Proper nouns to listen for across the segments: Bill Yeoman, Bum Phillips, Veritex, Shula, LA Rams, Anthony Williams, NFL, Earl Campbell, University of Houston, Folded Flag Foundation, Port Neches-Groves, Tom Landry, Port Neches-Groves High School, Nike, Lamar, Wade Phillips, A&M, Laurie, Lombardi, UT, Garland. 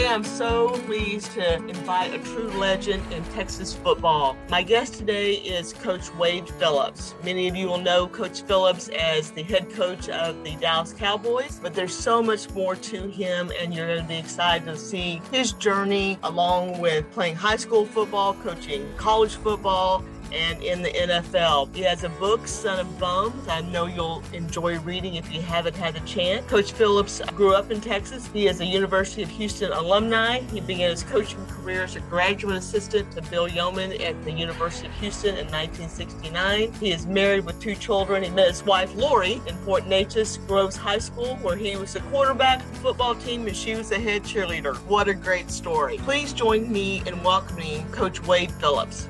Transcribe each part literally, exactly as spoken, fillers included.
Today, I'm so pleased to invite a true legend in Texas football. My guest today is Coach Wade Phillips. Many of you will know Coach Phillips as the head coach of the Dallas Cowboys, but there's so much more to him, and you're going to be excited to see his journey along with playing high school football, coaching college football, and in the N F L. He has a book, Son of Bums. I know you'll enjoy reading if you haven't had a chance. Coach Phillips grew up in Texas. He is a University of Houston alumni. He began his coaching career as a graduate assistant to Bill Yeoman at the University of Houston in nineteen sixty-nine. He is married with two children. He met his wife, Laurie, in Port Neches-Groves High School, where he was the quarterback of the football team and she was the head cheerleader. What a great story. Please join me in welcoming Coach Wade Phillips.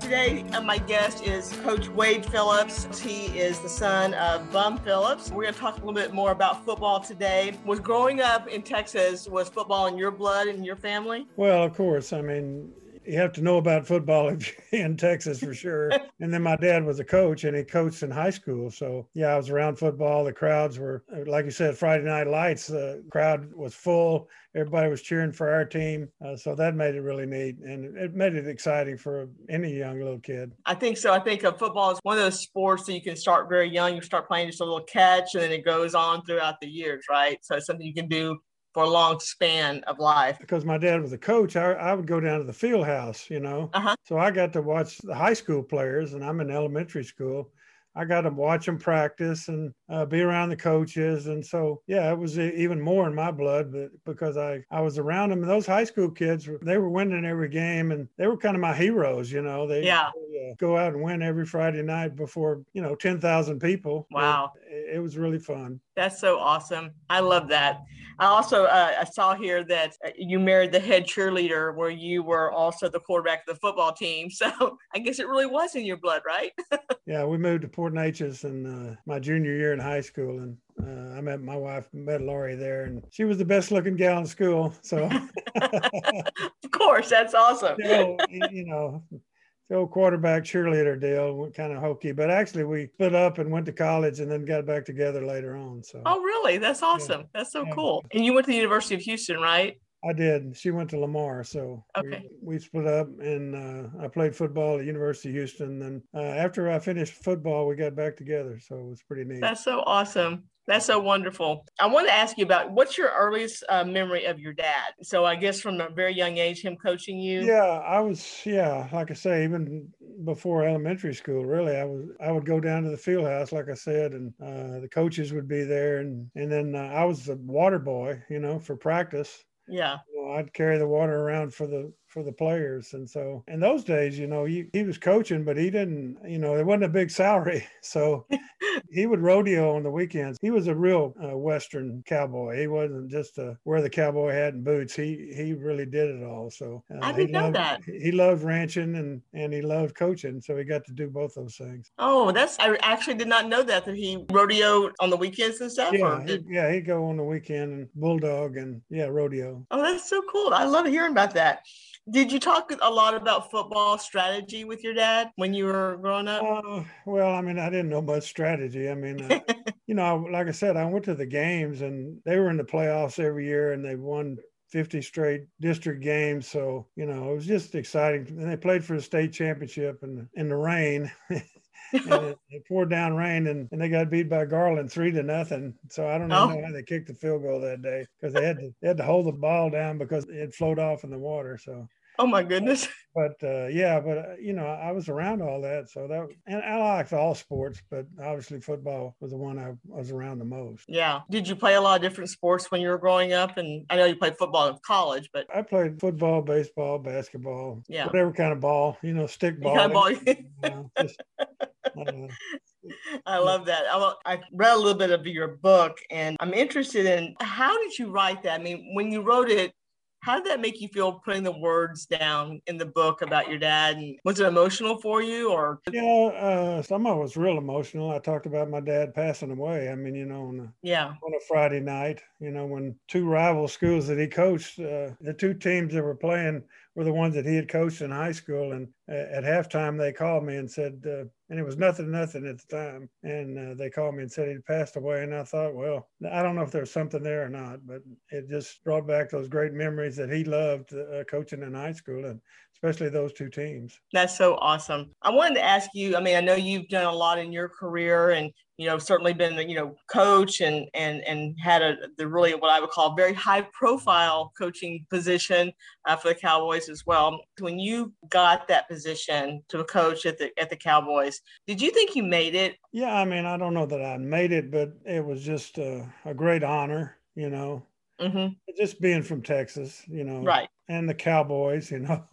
Today, my guest is Coach Wade Phillips. He is the son of Bum Phillips. We're going to talk a little bit more about football today. Was growing up in Texas, was football in your blood and your family? Well, of course. I mean, you have to know about football if you're in Texas for sure. And then my dad was a coach, and he coached in high school. So, yeah, I was around football. The crowds were, like you said, Friday Night Lights. The crowd was full. Everybody was cheering for our team. Uh, so that made it really neat. And it made it exciting for any young little kid. I think so. I think football is one of those sports that you can start very young. You start playing just a little catch, and then it goes on throughout the years, right? So it's something you can do for a long span of life. Because my dad was a coach, I, I would go down to the field house, you know. Uh-huh. So I got to watch the high school players, and I'm in elementary school. I got to watch them practice and uh, be around the coaches. And so, yeah, it was even more in my blood, but because I, I was around them. And those high school kids, they were winning every game, and they were kind of my heroes, you know. They yeah. uh, go out and win every Friday night before, you know, ten thousand people. Wow. It, it was really fun. That's so awesome. I love that. I also uh, I saw here that you married the head cheerleader, where you were also the quarterback of the football team. So I guess it really was in your blood, right? Yeah, we moved to Port Neches in uh, my junior year in high school, and Uh, I met my wife, met Laurie there, and she was the best looking gal in school. So, of course, that's awesome. So, you know, the old quarterback cheerleader deal went kind of hokey, but actually we split up and went to college and then got back together later on. So, oh, really? That's awesome. Yeah. That's so yeah. cool. And you went to the University of Houston, right? I did. She went to Lamar. So okay. we, we split up, and uh, I played football at University of Houston. And uh, after I finished football, we got back together. So it was pretty neat. That's so awesome. That's so wonderful. I want to ask you about, what's your earliest uh, memory of your dad? So I guess from a very young age, him coaching you? Yeah, I was, yeah, like I say, even before elementary school, really, I was, I would go down to the field house, like I said, and uh, the coaches would be there. And, and then uh, I was the water boy, you know, for practice. Yeah. You know, I'd carry the water around for the for the players. And so in those days, you know, he, he was coaching, but he didn't, you know, there wasn't a big salary. So he would rodeo on the weekends. He was a real uh, Western cowboy. He wasn't just a wear the cowboy hat and boots. He he really did it all. So uh, I didn't he loved, know that. He loved ranching and, and he loved coaching. So he got to do both those things. Oh, that's, I actually did not know that, that he rodeoed on the weekends and stuff. Yeah, did... he, yeah, he'd go on the weekend and bulldog and yeah, rodeo. Oh, that's so cool. I love hearing about that. Did you talk a lot about football strategy with your dad when you were growing up? Uh, well, I mean, I didn't know much strategy. I mean, uh, you know, like I said, I went to the games, and they were in the playoffs every year, and they won fifty straight district games. So, you know, it was just exciting. And they played for the state championship in, in the rain. And it, it poured down rain, and, and they got beat by Garland three to nothing. So I don't know oh. how they kicked the field goal that day, because they had to they had to hold the ball down because it flowed off in the water. So. Oh my goodness. But uh, yeah, but uh, you know, I was around all that. So that, and I liked all sports, but obviously football was the one I was around the most. Yeah. Did you play a lot of different sports when you were growing up? And I know you played football in college, but. I played football, baseball, basketball, yeah. whatever kind of ball, you know, stick ball. Kind of ball. You know, just, uh, I love that. I read a little bit of your book, and I'm interested in, how did you write that? I mean, when you wrote it, how did that make you feel, putting the words down in the book about your dad? And was it emotional for you, or? Yeah, uh, some of it was real emotional. I talked about my dad passing away. I mean, you know, on a, yeah. on a Friday night, you know, when two rival schools that he coached, uh, the two teams that were playing were the ones that he had coached in high school. And at halftime, they called me and said, uh, and it was nothing, nothing at the time. And uh, they called me and said he'd passed away. And I thought, well, I don't know if there's something there or not, but it just brought back those great memories that he loved uh, coaching in high school, and especially those two teams. That's so awesome. I wanted to ask you, I mean, I know you've done a lot in your career and, you know, certainly been, you know, coach and, and, and had a, the really what I would call very high profile coaching position uh, for the Cowboys as well. When you got that position to a coach at the, at the Cowboys, did you think you made it? Yeah. I mean, I don't know that I made it, but it was just a, a great honor, you know, mm-hmm. just being from Texas, you know, right. And the Cowboys, you know,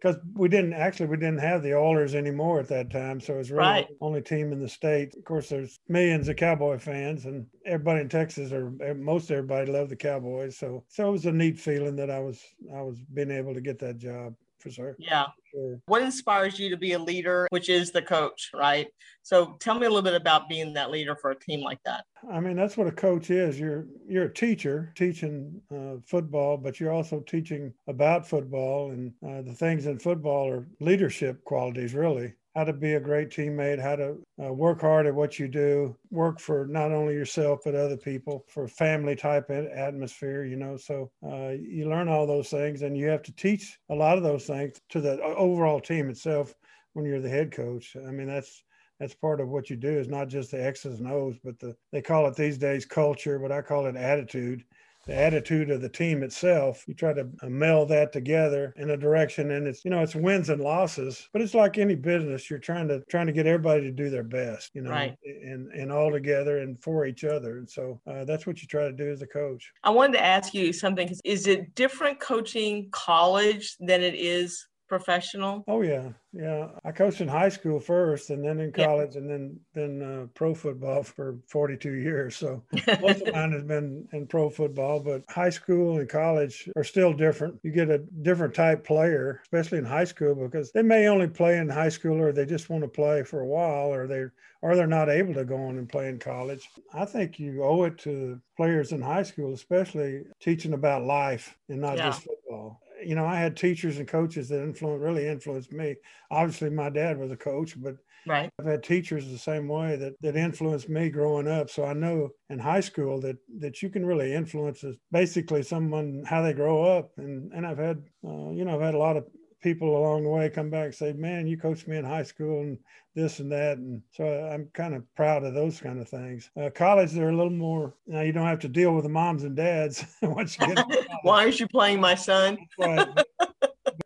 because we didn't actually, we didn't have the Oilers anymore at that time. So it was really right. the only team in the state. Of course, there's millions of Cowboy fans, and everybody in Texas, or most everybody, loved the Cowboys. So, so it was a neat feeling that I was, I was being able to get that job. For sure. Yeah. For sure. What inspires you to be a leader, which is the coach, right? So tell me a little bit about being that leader for a team like that. I mean, that's what a coach is. You're you're a teacher teaching uh, football, but you're also teaching about football, and uh, the things in football are leadership qualities, really. How to be a great teammate, how to uh, work hard at what you do, work for not only yourself, but other people, for family type atmosphere, you know. So uh, you learn all those things, and you have to teach a lot of those things to the overall team itself when you're the head coach. I mean, that's that's part of what you do, is not just the X's and O's, but the, they call it these days culture, but I call it attitude. The attitude of the team itself, you try to meld that together in a direction, and it's, you know, it's wins and losses, but it's like any business. You're trying to trying to get everybody to do their best, you know, right. and, and all together and for each other. And so uh, that's what you try to do as a coach. I wanted to ask you something. Is it different coaching college than it is professional? Oh, yeah. Yeah. I coached in high school first, and then in college, yeah. and then then uh, pro football for forty-two years. So most of mine has been in pro football, but high school and college are still different. You get a different type player, especially in high school, because they may only play in high school, or they just want to play for a while, or they're or they're not able to go on and play in college. I think you owe it to players in high school, especially teaching about life and not yeah. just football. You know, I had teachers and coaches that influenced, really influenced me. Obviously, my dad was a coach, but right. I've had teachers the same way that, that influenced me growing up. So I know in high school that that you can really influence basically someone, how they grow up. And, and I've had, uh, you know, I've had a lot of people along the way come back and say, man, you coached me in high school and this and that. And so I'm kind of proud of those kind of things. Uh, college, they're a little more, you know, you don't have to deal with the moms and dads. Once you get why aren't you playing my son? Right.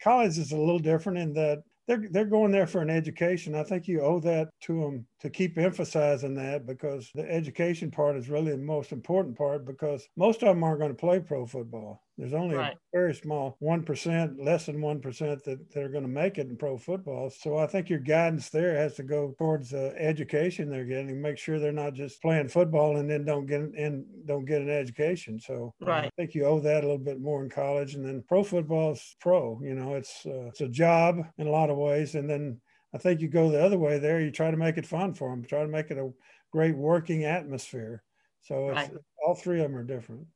College is a little different in that they're, they're going there for an education. I think you owe that to them, to keep emphasizing that, because the education part is really the most important part, because most of them aren't going to play pro football. There's only right. a very small one percent, less than one percent that, that are going to make it in pro football. So I think your guidance there has to go towards the education they're getting. Make sure they're not just playing football and then don't get and don't get an education. So right. I think you owe that a little bit more in college. And then pro football is pro. You know, it's uh, it's a job in a lot of ways. And then I think you go the other way there. You try to make it fun for them. Try to make it a great working atmosphere. So it's, right. all three of them are different.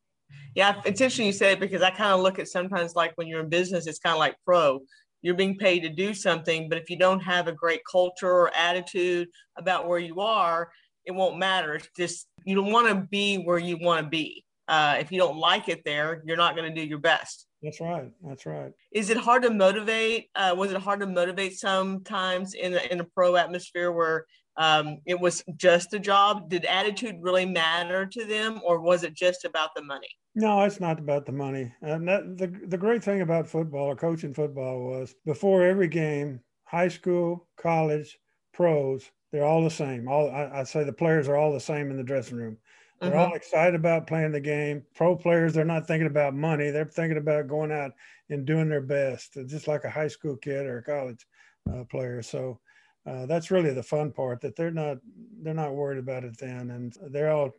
Yeah, it's interesting you say it, because I kind of look at sometimes like when you're in business, it's kind of like pro. You're being paid to do something, but if you don't have a great culture or attitude about where you are, it won't matter. It's just, you don't want to be where you want to be. Uh, if you don't like it there, you're not going to do your best. That's right. That's right. Is it hard to motivate? Uh, was it hard to motivate sometimes in a, in a pro atmosphere where um, it was just a job? Did attitude really matter to them, or was it just about the money? No, it's not about the money. Um, that, the, the great thing about football, or coaching football, was before every game, high school, college, pros, they're all the same. All I, I say the players are all the same in the dressing room. They're uh-huh. all excited about playing the game. Pro players, they're not thinking about money. They're thinking about going out and doing their best, just like a high school kid or a college uh, player. So uh, that's really the fun part, that they're not they're not worried about it then. And they're all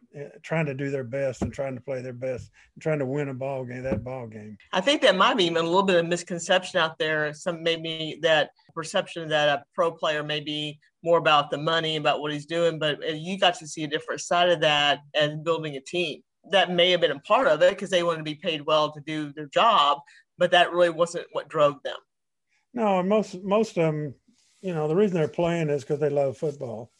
trying to do their best and trying to play their best and trying to win a ball game, that ball game. I think that might be even a little bit of misconception out there. Some maybe that perception that a pro player may be more about the money, about what he's doing, but you got to see a different side of that as building a team. That may have been a part of it, because they wanted to be paid well to do their job, but that really wasn't what drove them. No, and most most of them, you know, the reason they're playing is because they love football.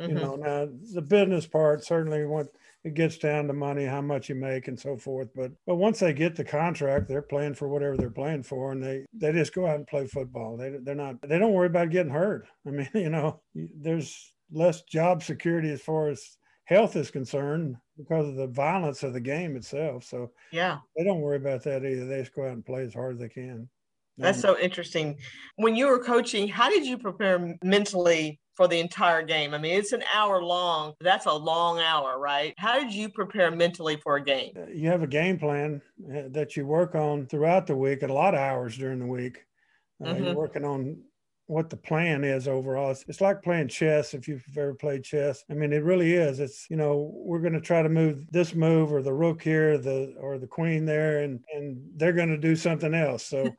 Mm-hmm. You know, now the business part certainly what it gets down to money, how much you make, and so forth. But but once they get the contract, they're playing for whatever they're playing for, and they they just go out and play football. They they're not they don't worry about getting hurt. I mean, you know, there's less job security as far as health is concerned because of the violence of the game itself. So yeah, they don't worry about that either. They just go out and play as hard as they can. That's so interesting. When you were coaching, how did you prepare mentally for the entire game? I mean, it's an hour long. That's a long hour, right? How did you prepare mentally for a game? You have a game plan that you work on throughout the week, a lot of hours during the week. Uh, mm-hmm. You're working on what the plan is overall. It's, it's like playing chess, if you've ever played chess. I mean, it really is. It's, you know, we're going to try to move this move or the rook here, the or the queen there, and, and they're going to do something else. So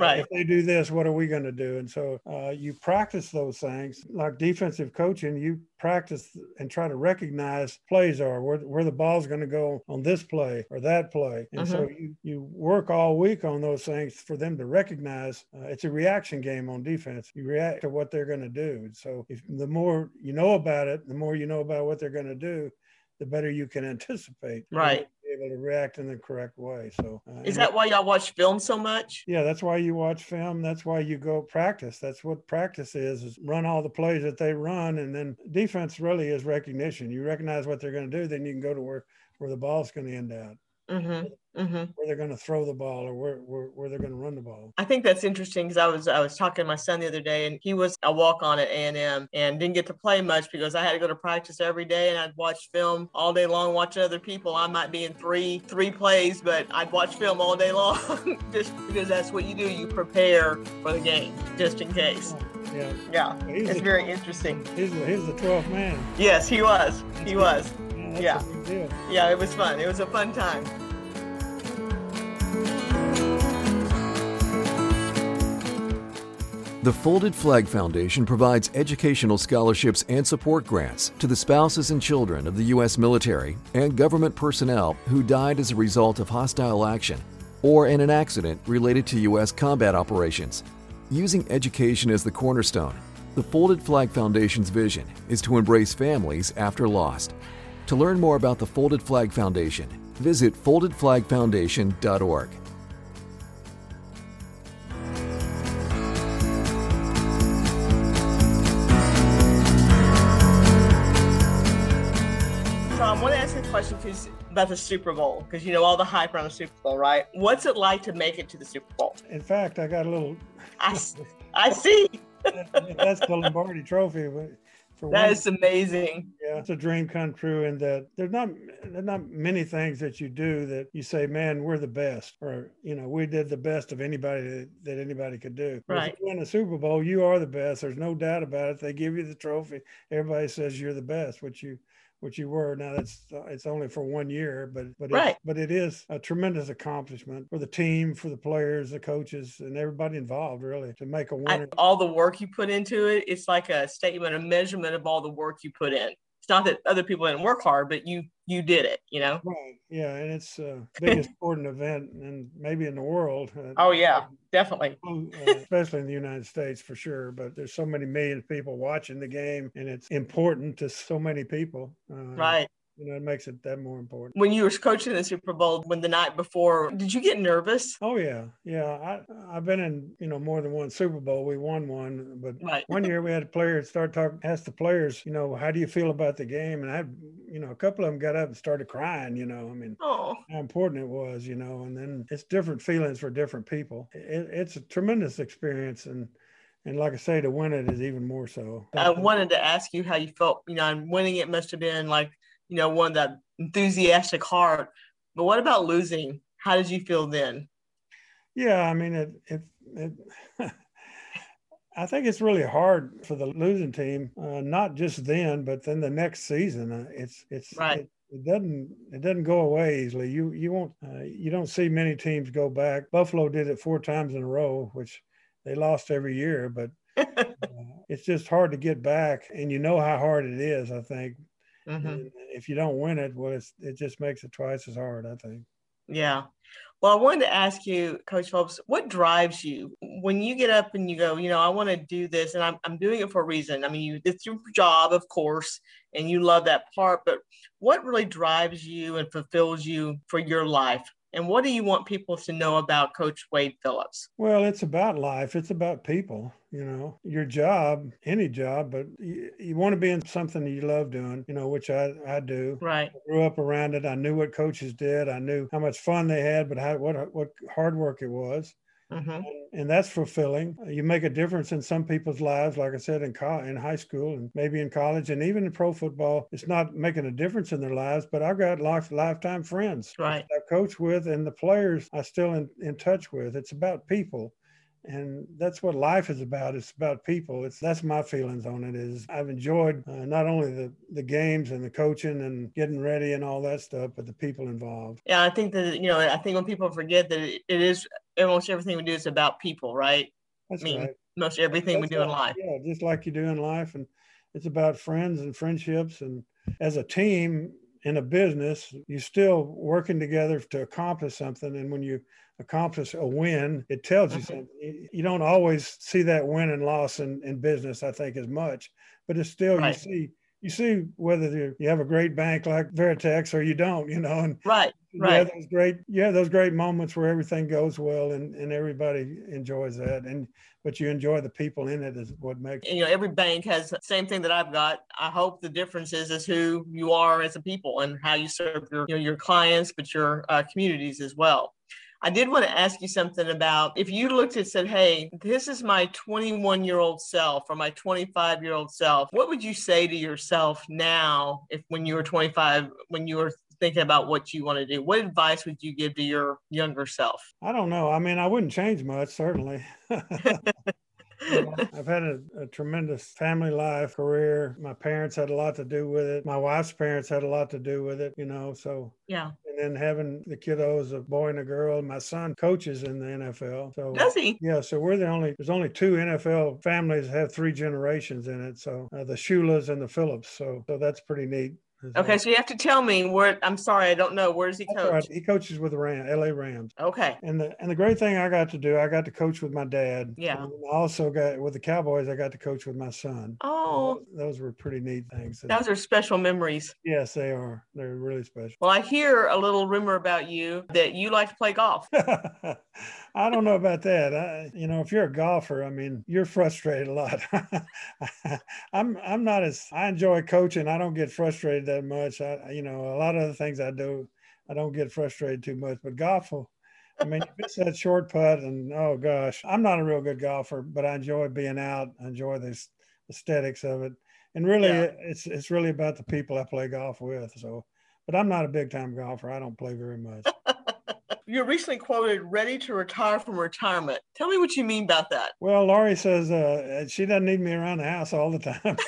right. Uh, if they do this, what are we going to do? And so uh, you practice those things. Like defensive coaching, you practice and try to recognize plays are, where, where the ball's going to go on this play or that play. And uh-huh. so you, you work all week on those things for them to recognize. Uh, it's a reaction game on defense. You react to what they're going to do. So if the more you know about it, the more you know about what they're going to do, the better you can anticipate. Right. Able to react in the correct way. So uh, is that why y'all watch film so much? Yeah, that's why you watch film. That's why you go practice. That's what practice is, is run all the plays that they run. And then defense really is recognition. You recognize what they're going to do, then you can go to where, where the ball's going to end out. Mm-hmm. Mm-hmm. Where they're going to throw the ball or where, where, where they're going to run the ball. I think that's interesting because I was I was talking to my son the other day, and he was a walk-on at A and M and didn't get to play much because I had to go to practice every day, and I'd watch film all day long, watching other people. I might be in three three plays, but I'd watch film all day long just because that's what you do. You prepare for the game just in case. Yeah. Yeah. yeah. It's very twelfth. Interesting. He's the, he's the twelfth man. Yes, he was. He was. Yeah. Yeah, it was fun. It was a fun time. The Folded Flag Foundation provides educational scholarships and support grants to the spouses and children of the U S military and government personnel who died as a result of hostile action or in an accident related to U S combat operations. Using education as the cornerstone, the Folded Flag Foundation's vision is to embrace families after lost. To learn more about the Folded Flag Foundation, visit folded flag foundation dot org. So I want to ask a question about the Super Bowl, because you know all the hype around the Super Bowl, right? What's it like to make it to the Super Bowl? In fact, I got a little... I, I see. That's the Lombardi Trophy, but... That one, is amazing. Yeah, it's a dream come true, and that there's not there's not many things that you do that you say, man, we're the best, or you know, we did the best of anybody that, that anybody could do. Right. If you win a Super Bowl, you are the best. There's no doubt about it. They give you the trophy. Everybody says you're the best, which you which you were. Now that's it's only for one year, but but right. it, but it is a tremendous accomplishment for the team, for the players, the coaches, and everybody involved, really, to make a winner. I, all the work you put into it, it's like a statement, a measurement of all the work you put in. It's not that other people didn't work hard, but you you did it, you know. Right. Yeah, and it's the uh, biggest sporting event, and maybe in the world. Uh, oh yeah, definitely. uh, especially in the United States, for sure. But there's so many million people watching the game, and it's important to so many people. Uh, right. You know, it makes it that more important. When you were coaching the Super Bowl, when the night before, did you get nervous? Oh, yeah. Yeah. I, I've been in, you know, more than one Super Bowl. We won one. But right. one year we had a player start talking, ask the players, you know, how do you feel about the game? And I, you know, a couple of them got up and started crying, you know, I mean, oh. how important it was, you know, and then it's different feelings for different people. It, it's a tremendous experience. And And like I say, to win it is even more so. I wanted to ask you how you felt, you know, and winning it must have been like, you know, one of that enthusiastic heart. But what about losing? How did you feel then? Yeah, I mean, it. it, it I think it's really hard for the losing team, uh, not just then, but then the next season. Uh, it's it's right. It, It doesn't. It doesn't go away easily. You you won't. Uh, you don't see many teams go back. Buffalo did it four times in a row, which they lost every year. But uh, it's just hard to get back, and you know how hard it is, I think. Mm-hmm. If you don't win it, well, it's, it just makes it twice as hard, I think. Yeah. Well, I wanted to ask you, Coach Phillips, what drives you when you get up and you go, you know, I want to do this and I'm, I'm doing it for a reason. I mean, you, it's your job, of course, and you love that part, but what really drives you and fulfills you for your life? And what do you want people to know about Coach Wade Phillips? Well, it's about life. It's about people. You know, your job, any job, but you, you want to be in something that you love doing, you know, which I, I do. Right. I grew up around it. I knew what coaches did. I knew how much fun they had, but how, what, what hard work it was. Mm-hmm. And that's fulfilling. You make a difference in some people's lives, like I said, in co- in high school and maybe in college and even in pro football. It's not making a difference in their lives, but I've got life, lifetime friends right. that I coach with and the players I still in, in touch with. It's about people. And that's what life is about. It's about people. It's that's my feelings on it is I've enjoyed uh, not only the, the games and the coaching and getting ready and all that stuff, but the people involved. Yeah, I think that, you know, I think when people forget that it, it is almost everything we do is about people, right? That's I mean, right. Most everything that's we do in life. Yeah, just like you do in life. And it's about friends and friendships. And as a team in a business, you're still working together to accomplish something. And when you accomplish a win, it tells you something. You don't always see that win and loss in, in business, I think, as much, but it's still, right. you see, you see whether you have a great bank like Veritex or you don't, you know, and right. Right. Those great, yeah, those great moments where everything goes well and, and everybody enjoys that. And but you enjoy the people in it is what makes it. You know, every bank has the same thing that I've got. I hope the difference is is who you are as a people and how you serve your you know, your clients, but your uh, communities as well. I did want to ask you something about if you looked and said, hey, this is my twenty-one-year-old self or my twenty-five-year-old self. What would you say to yourself now if when you were twenty-five, when you were thinking about what you want to do? What advice would you give to your younger self? I don't know. I mean, I wouldn't change much, certainly. You know, I've had a, a tremendous family life, career. My parents had a lot to do with it. My wife's parents had a lot to do with it, you know, so. Yeah. And then having the kiddos, a boy and a girl, and my son coaches in the N F L. So, does he? Yeah. So we're the only, there's only two N F L families that have three generations in it. So uh, the Shulas and the Phillips. So, so that's pretty neat. Okay, well. So you have to tell me where. I'm sorry, I don't know. Where does he That's coach? Right. He coaches with the Rams, L A Rams. Okay. And the and the great thing I got to do, I got to coach with my dad. Yeah. And I also got with the Cowboys. I got to coach with my son. Oh. So those were pretty neat things. Those are special memories. Yes, they are. They're really special. Well, I hear a little rumor about you that you like to play golf. I don't know about that. I, you know, if you're a golfer, I mean, you're frustrated a lot. I'm I'm not as I enjoy coaching. I don't get frustrated that much. I, you know, a lot of the things I do, I don't get frustrated too much, but golf, I mean, you miss that short putt and, oh gosh, I'm not a real good golfer, but I enjoy being out. I enjoy the aesthetics of it. And really yeah. it's, it's really about the people I play golf with. So, but I'm not a big time golfer. I don't play very much. You recently quoted, ready to retire from retirement. Tell me what you mean about that. Well, Laurie says uh, she doesn't need me around the house all the time.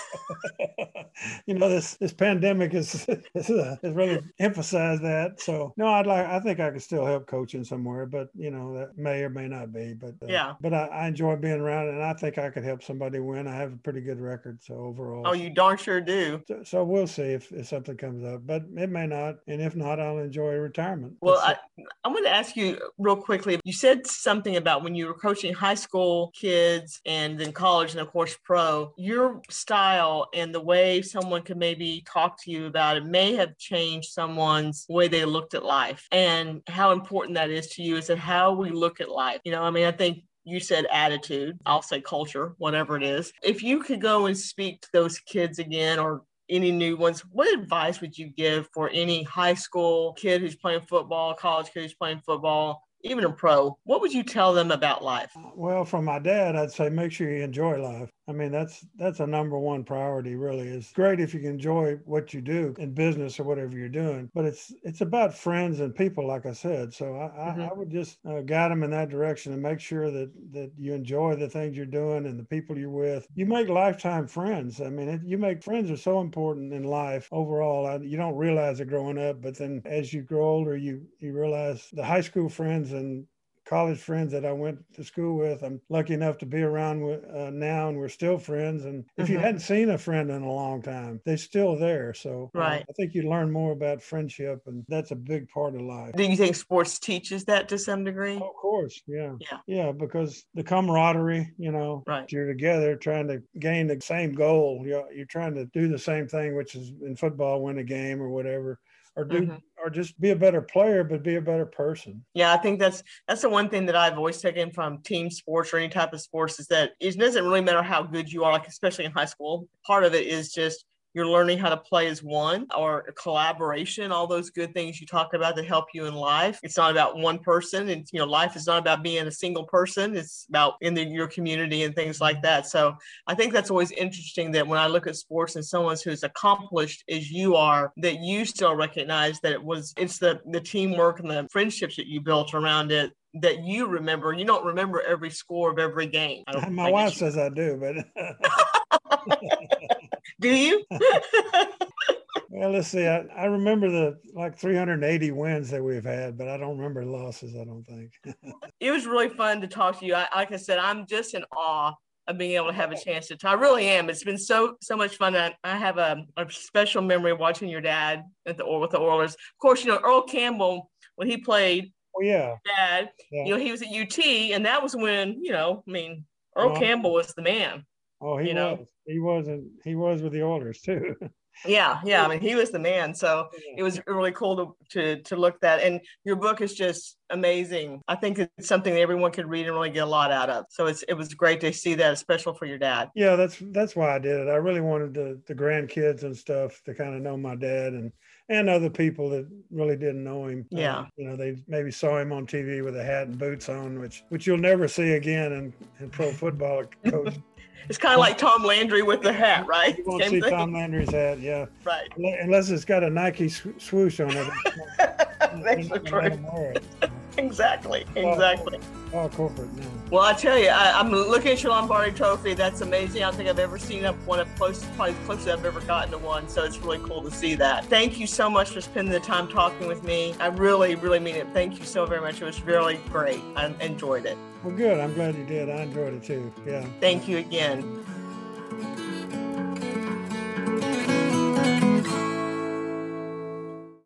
You know, this this pandemic has is, uh, is really emphasized that. So, no, I'd like, I think I could still help coaching somewhere, but, you know, that may or may not be. But uh, yeah. But I, I enjoy being around, and I think I could help somebody win. I have a pretty good record, so overall. Oh, you darn sure do. So, so we'll see if, if something comes up, but it may not. And if not, I'll enjoy retirement. Well, I, I'm going to ask you real quickly. You said something about when you were coaching high school kids and then college and of course pro, your style and the way someone could maybe talk to you about it may have changed someone's way they looked at life, and how important that is to you is that how we look at life. You know, I mean, I think you said attitude, I'll say culture, whatever it is. If you could go and speak to those kids again or any new ones, what advice would you give for any high school kid who's playing football, college kid who's playing football, even a pro? What would you tell them about life? Well, from my dad, I'd say make sure you enjoy life. I mean, that's that's a number one priority, really. It's great if you can enjoy what you do in business or whatever you're doing, but it's it's about friends and people, like I said. So I, mm-hmm. I, I would just uh, guide them in that direction and make sure that, that you enjoy the things you're doing and the people you're with. You make lifetime friends. I mean, it, you make friends are so important in life overall. I, you don't realize it growing up, but then as you grow older, you, you realize the high school friends and college friends that I went to school with, I'm lucky enough to be around with, uh, now, and we're still friends. And if mm-hmm. you hadn't seen a friend in a long time, they're still there. So right. uh, I think you learn more about friendship, and that's a big part of life. Do you think sports teaches that to some degree? Of course. Yeah. Yeah. Yeah. Because the camaraderie, you know, right. you're together trying to gain the same goal. You're, you're trying to do the same thing, which is in football, win a game or whatever. Or do, mm-hmm. or just be a better player, but be a better person. Yeah, I think that's that's the one thing that I've always taken from team sports or any type of sports is that it doesn't really matter how good you are, like especially in high school. Part of it is just you're learning how to play as one, or collaboration, all those good things you talk about that help you in life. It's not about one person. And, you know, life is not about being a single person. It's about in the, your community and things like that. So I think that's always interesting that when I look at sports and someone who's accomplished as you are, that you still recognize that it was, it's the, the teamwork and the friendships that you built around it that you remember. You don't remember every score of every game. I don't, My I wife says I do, but... Do you? Well, let's see. I, I remember the like three hundred eighty wins that we've had, but I don't remember losses, I don't think. It was really fun to talk to you. I, like I said, I'm just in awe of being able to have a chance to talk. I really am. It's been so, so much fun. I, I have a, a special memory of watching your dad at the with the Oilers. Of course, you know, Earl Campbell, when he played, oh, yeah. dad, yeah. you know, he was at U T, and that was when, you know, I mean, Earl well, Campbell was the man. Oh, he you was. Know? He wasn't. He was with the Oilers too. Yeah, yeah. I mean, he was the man. So it was really cool to to to look that. And your book is just amazing. I think it's something that everyone could read and really get a lot out of. So it's it was great to see that, especially for your dad. Yeah, that's that's why I did it. I really wanted the the grandkids and stuff to kind of know my dad and. And other people that really didn't know him. Yeah. Um, you know, they maybe saw him on T V with a hat and boots on, which which you'll never see again in, in pro football. Coach. It's kind of like Tom Landry with the hat, right? You won't Same see thing. Tom Landry's hat, yeah. Right. Unless it's got a Nike swoosh on it. That's the truth. Exactly, exactly. Oh, corporate, no. Well, I tell you, I, I'm looking at your Lombardi trophy. That's amazing. I don't think I've ever seen up one up close, probably as close as I've ever gotten to one. So it's really cool to see that. Thank you so much for spending the time talking with me. I really, really mean it. Thank you so very much. It was really great. I enjoyed it. Well, good. I'm glad you did. I enjoyed it too. Yeah. Thank you again.